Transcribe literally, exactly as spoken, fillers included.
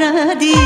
ندی.